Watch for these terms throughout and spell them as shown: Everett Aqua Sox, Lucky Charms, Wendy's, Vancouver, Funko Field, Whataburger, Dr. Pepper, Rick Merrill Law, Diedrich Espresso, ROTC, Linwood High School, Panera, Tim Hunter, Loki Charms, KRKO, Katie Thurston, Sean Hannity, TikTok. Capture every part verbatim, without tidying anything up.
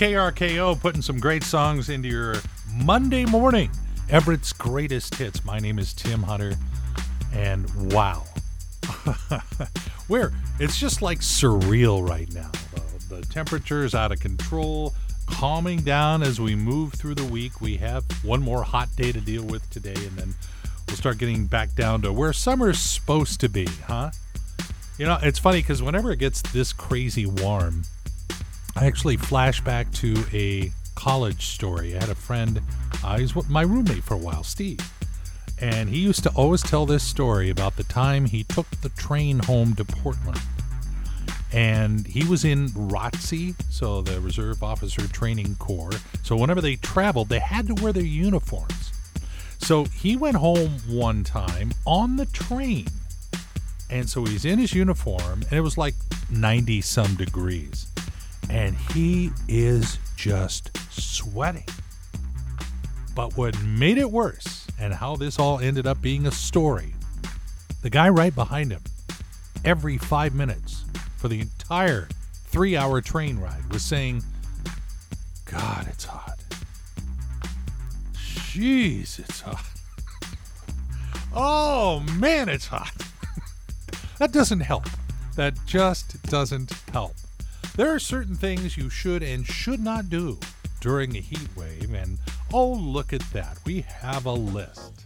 K R K O putting some great songs into your Monday morning. Everett's greatest hits. My name is Tim Hunter, and wow. Where it's just like surreal right now. The, the temperature is out of control, calming down as we move through the week. We have one more hot day to deal with today, and then we'll start getting back down to where summer's supposed to be, huh? You know, it's funny because whenever it gets this crazy warm, I actually flash back to a college story. I had a friend, uh, he's my roommate for a while, Steve. And he used to always tell this story about the time he took the train home to Portland. And he was in R O T C, so the Reserve Officer Training Corps. So whenever they traveled, they had to wear their uniforms. So he went home one time on the train. And so he's in his uniform, and it was like ninety some degrees. And he is just sweating. But what made it worse, and how this all ended up being a story, the guy right behind him, every five minutes for the entire three-hour train ride, was saying, God, it's hot. Jeez, it's hot. Oh, man, it's hot. That doesn't help. That just doesn't help. There are certain things you should and should not do during a heat wave, and oh, look at that. We have a list.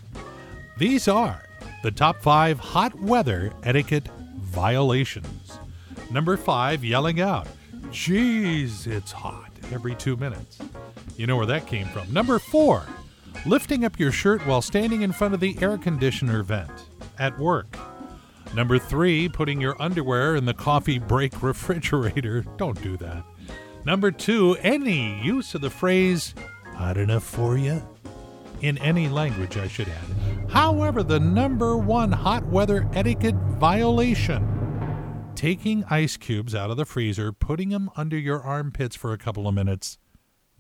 These are the top five hot weather etiquette violations. Number five, yelling out, "Jeez, it's hot," every two minutes. You know where that came from. Number four, lifting up your shirt while standing in front of the air conditioner vent at work. Number three, putting your underwear in the coffee break refrigerator. Don't do that. Number two, any use of the phrase, "Hot enough for you?" in any language, I should add. However, the number one hot weather etiquette violation, taking ice cubes out of the freezer, putting them under your armpits for a couple of minutes,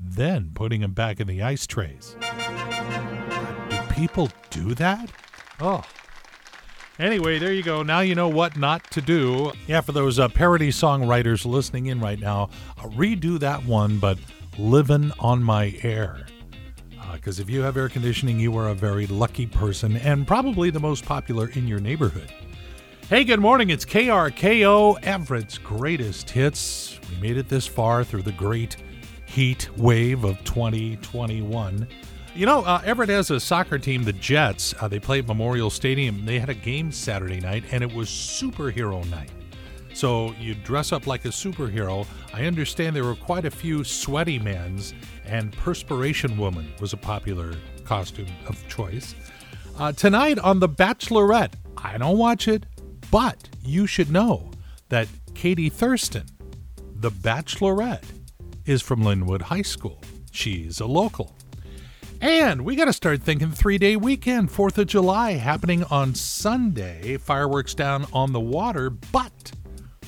then putting them back in the ice trays. Do people do that? Oh. Anyway, there you go. Now you know what not to do. Yeah, for those uh, parody songwriters listening in right now, I'll redo that one, but living on my air. Because uh, if you have air conditioning, you are a very lucky person and probably the most popular in your neighborhood. Hey, good morning. It's K R K O, Everett's greatest hits. We made it this far through the great heat wave of twenty twenty-one. You know, uh, Everett has a soccer team, the Jets. Uh, they play at Memorial Stadium. They had a game Saturday night, and it was superhero night. So you dress up like a superhero. I understand there were quite a few sweaty mans, and perspiration woman was a popular costume of choice. Uh, tonight on The Bachelorette, I don't watch it, but you should know that Katie Thurston, the Bachelorette, is from Linwood High School. She's a local. And we got to start thinking three-day weekend, fourth of July, happening on Sunday. Fireworks down on the water, but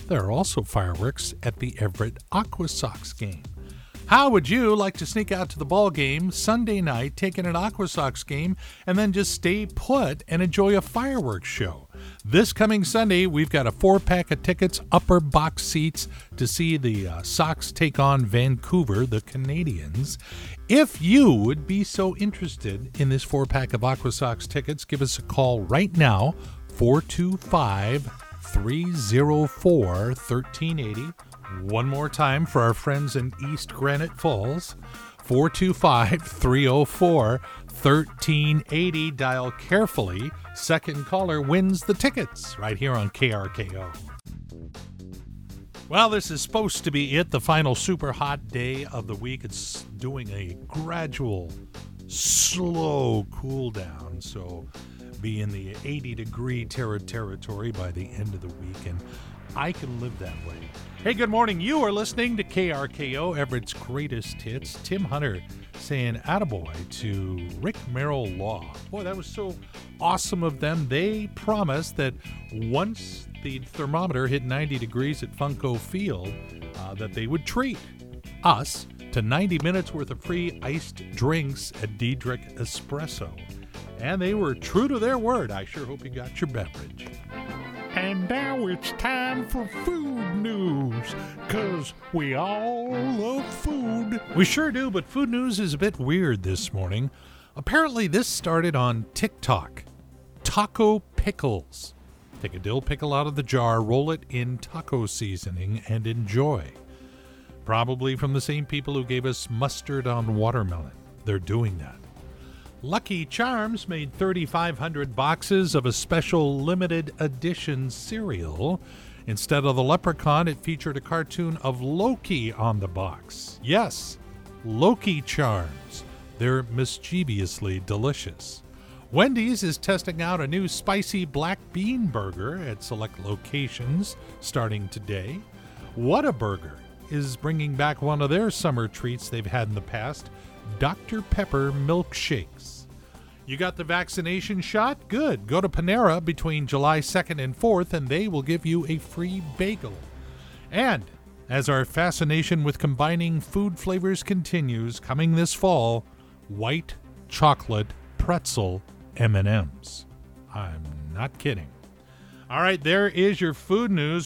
there are also fireworks at the Everett Aqua Sox game. How would you like to sneak out to the ball game Sunday night, take in an Aqua Sox game, and then just stay put and enjoy a fireworks show? This coming Sunday, we've got a four-pack of tickets, upper box seats, to see the uh, Sox take on Vancouver, the Canadians. If you would be so interested in this four-pack of Aqua Sox tickets, give us a call right now, four two five, three oh four, one three eight oh. One more time for our friends in East Granite Falls, four two five, three oh four, one three eight oh. Dial carefully. Second caller wins the tickets right here on K R K O. Well, this is supposed to be it, the final super hot day of the week. It's doing a gradual, slow cool down, so be in the eighty degree ter- territory by the end of the week, and I can live that way. Hey, good morning. You are listening to K R K O, Everett's greatest hits. Tim Hunter saying attaboy to Rick Merrill Law. Boy, that was so awesome of them. They promised that once the thermometer hit ninety degrees at Funko Field, uh, that they would treat us to ninety minutes worth of free iced drinks at Diedrich Espresso. And they were true to their word. I sure hope you got your beverage. And now it's time for food news, because we all love food. We sure do, but food news is a bit weird this morning. Apparently this started on TikTok. Taco pickles. Take a dill pickle out of the jar, roll it in taco seasoning, and enjoy. Probably from the same people who gave us mustard on watermelon. They're doing that. Lucky Charms made thirty-five hundred boxes of a special limited edition cereal. Instead of the leprechaun, it featured a cartoon of Loki on the box. Yes, Loki Charms. They're mischievously delicious. Wendy's is testing out a new spicy black bean burger at select locations starting today. Whataburger is bringing back one of their summer treats they've had in the past, Doctor Pepper milkshakes. You got the vaccination shot? Good. Go to Panera between July second and fourth and they will give you a free bagel. And as our fascination with combining food flavors continues, coming this fall, white chocolate pretzel M and M's. I'm not kidding. All right, there is your food news.